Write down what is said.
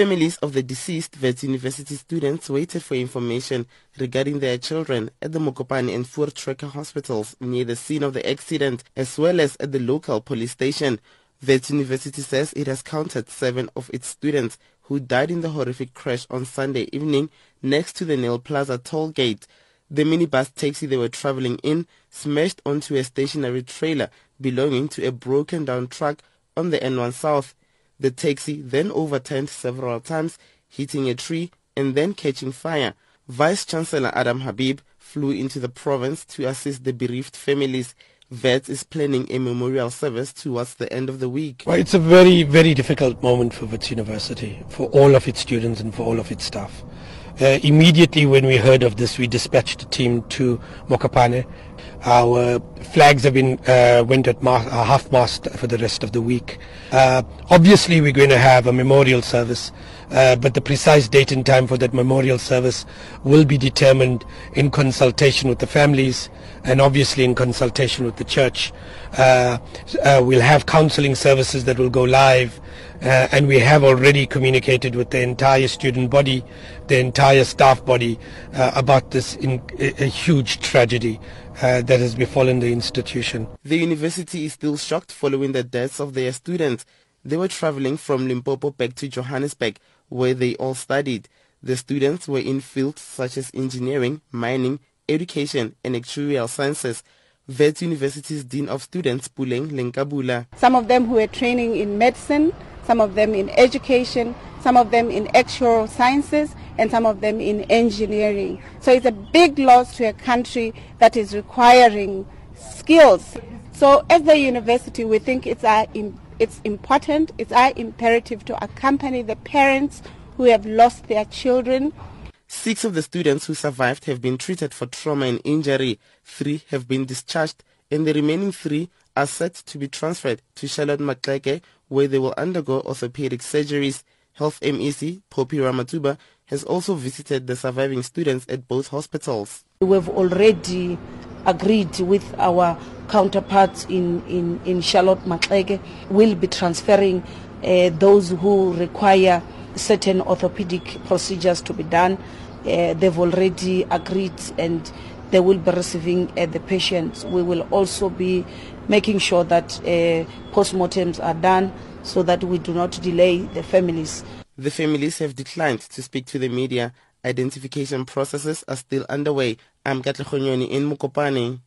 Families of the deceased Wits University students waited for information regarding their children at the Mokopane and Fort Tracker hospitals near the scene of the accident, as well as at the local police station. Wits University says it has counted 7 of its students who died in the horrific crash on Sunday evening next to the Neil Plaza toll gate. The minibus taxi they were traveling in smashed onto a stationary trailer belonging to a broken-down truck on the N1 South. The taxi then overturned several times, hitting a tree and then catching fire. Vice-Chancellor Adam Habib flew into the province to assist the bereaved families. Wits is planning a memorial service towards the end of the week. Well, it's a very, very difficult moment for Wits University, for all of its students and for all of its staff. Immediately when we heard of this, we dispatched a team to Mokopane. Our flags have been went at half-mast for the rest of the week. Obviously, we're going to have a memorial service, but the precise date and time for that memorial service will be determined in consultation with the families and obviously in consultation with the church. We'll have counseling services that will go live, and we have already communicated with the entire student body, the entire staff body, about this a huge tragedy that has befallen the institution. The university is still shocked following the deaths of their students. They were traveling from Limpopo back to Johannesburg, where they all studied. The students were in fields such as engineering, mining, education and actuarial sciences. Wits University's Dean of Students, Puleng Lengkabula. Some of them who were training in medicine, some of them in education, some of them in actuarial sciences, and some of them in engineering. So it's a big loss to a country that is requiring skills. So as the university, we think it's important, it's our imperative to accompany the parents who have lost their children. 6 of the students who survived have been treated for trauma and injury. 3 have been discharged, and the remaining 3 are set to be transferred to Charlotte Maxeke, where they will undergo orthopedic surgeries. Health MEC Poppy Ramatuba has also visited the surviving students at both hospitals. We have already agreed with our counterparts in Charlotte Maxeke. We'll be transferring those who require certain orthopedic procedures to be done. They've already agreed and they will be receiving the patients. We will also be making sure that post-mortems are done so that we do not delay the families. The families have declined to speak to the media. Identification processes are still underway. I'm Katlego Nyoni in Mokopane.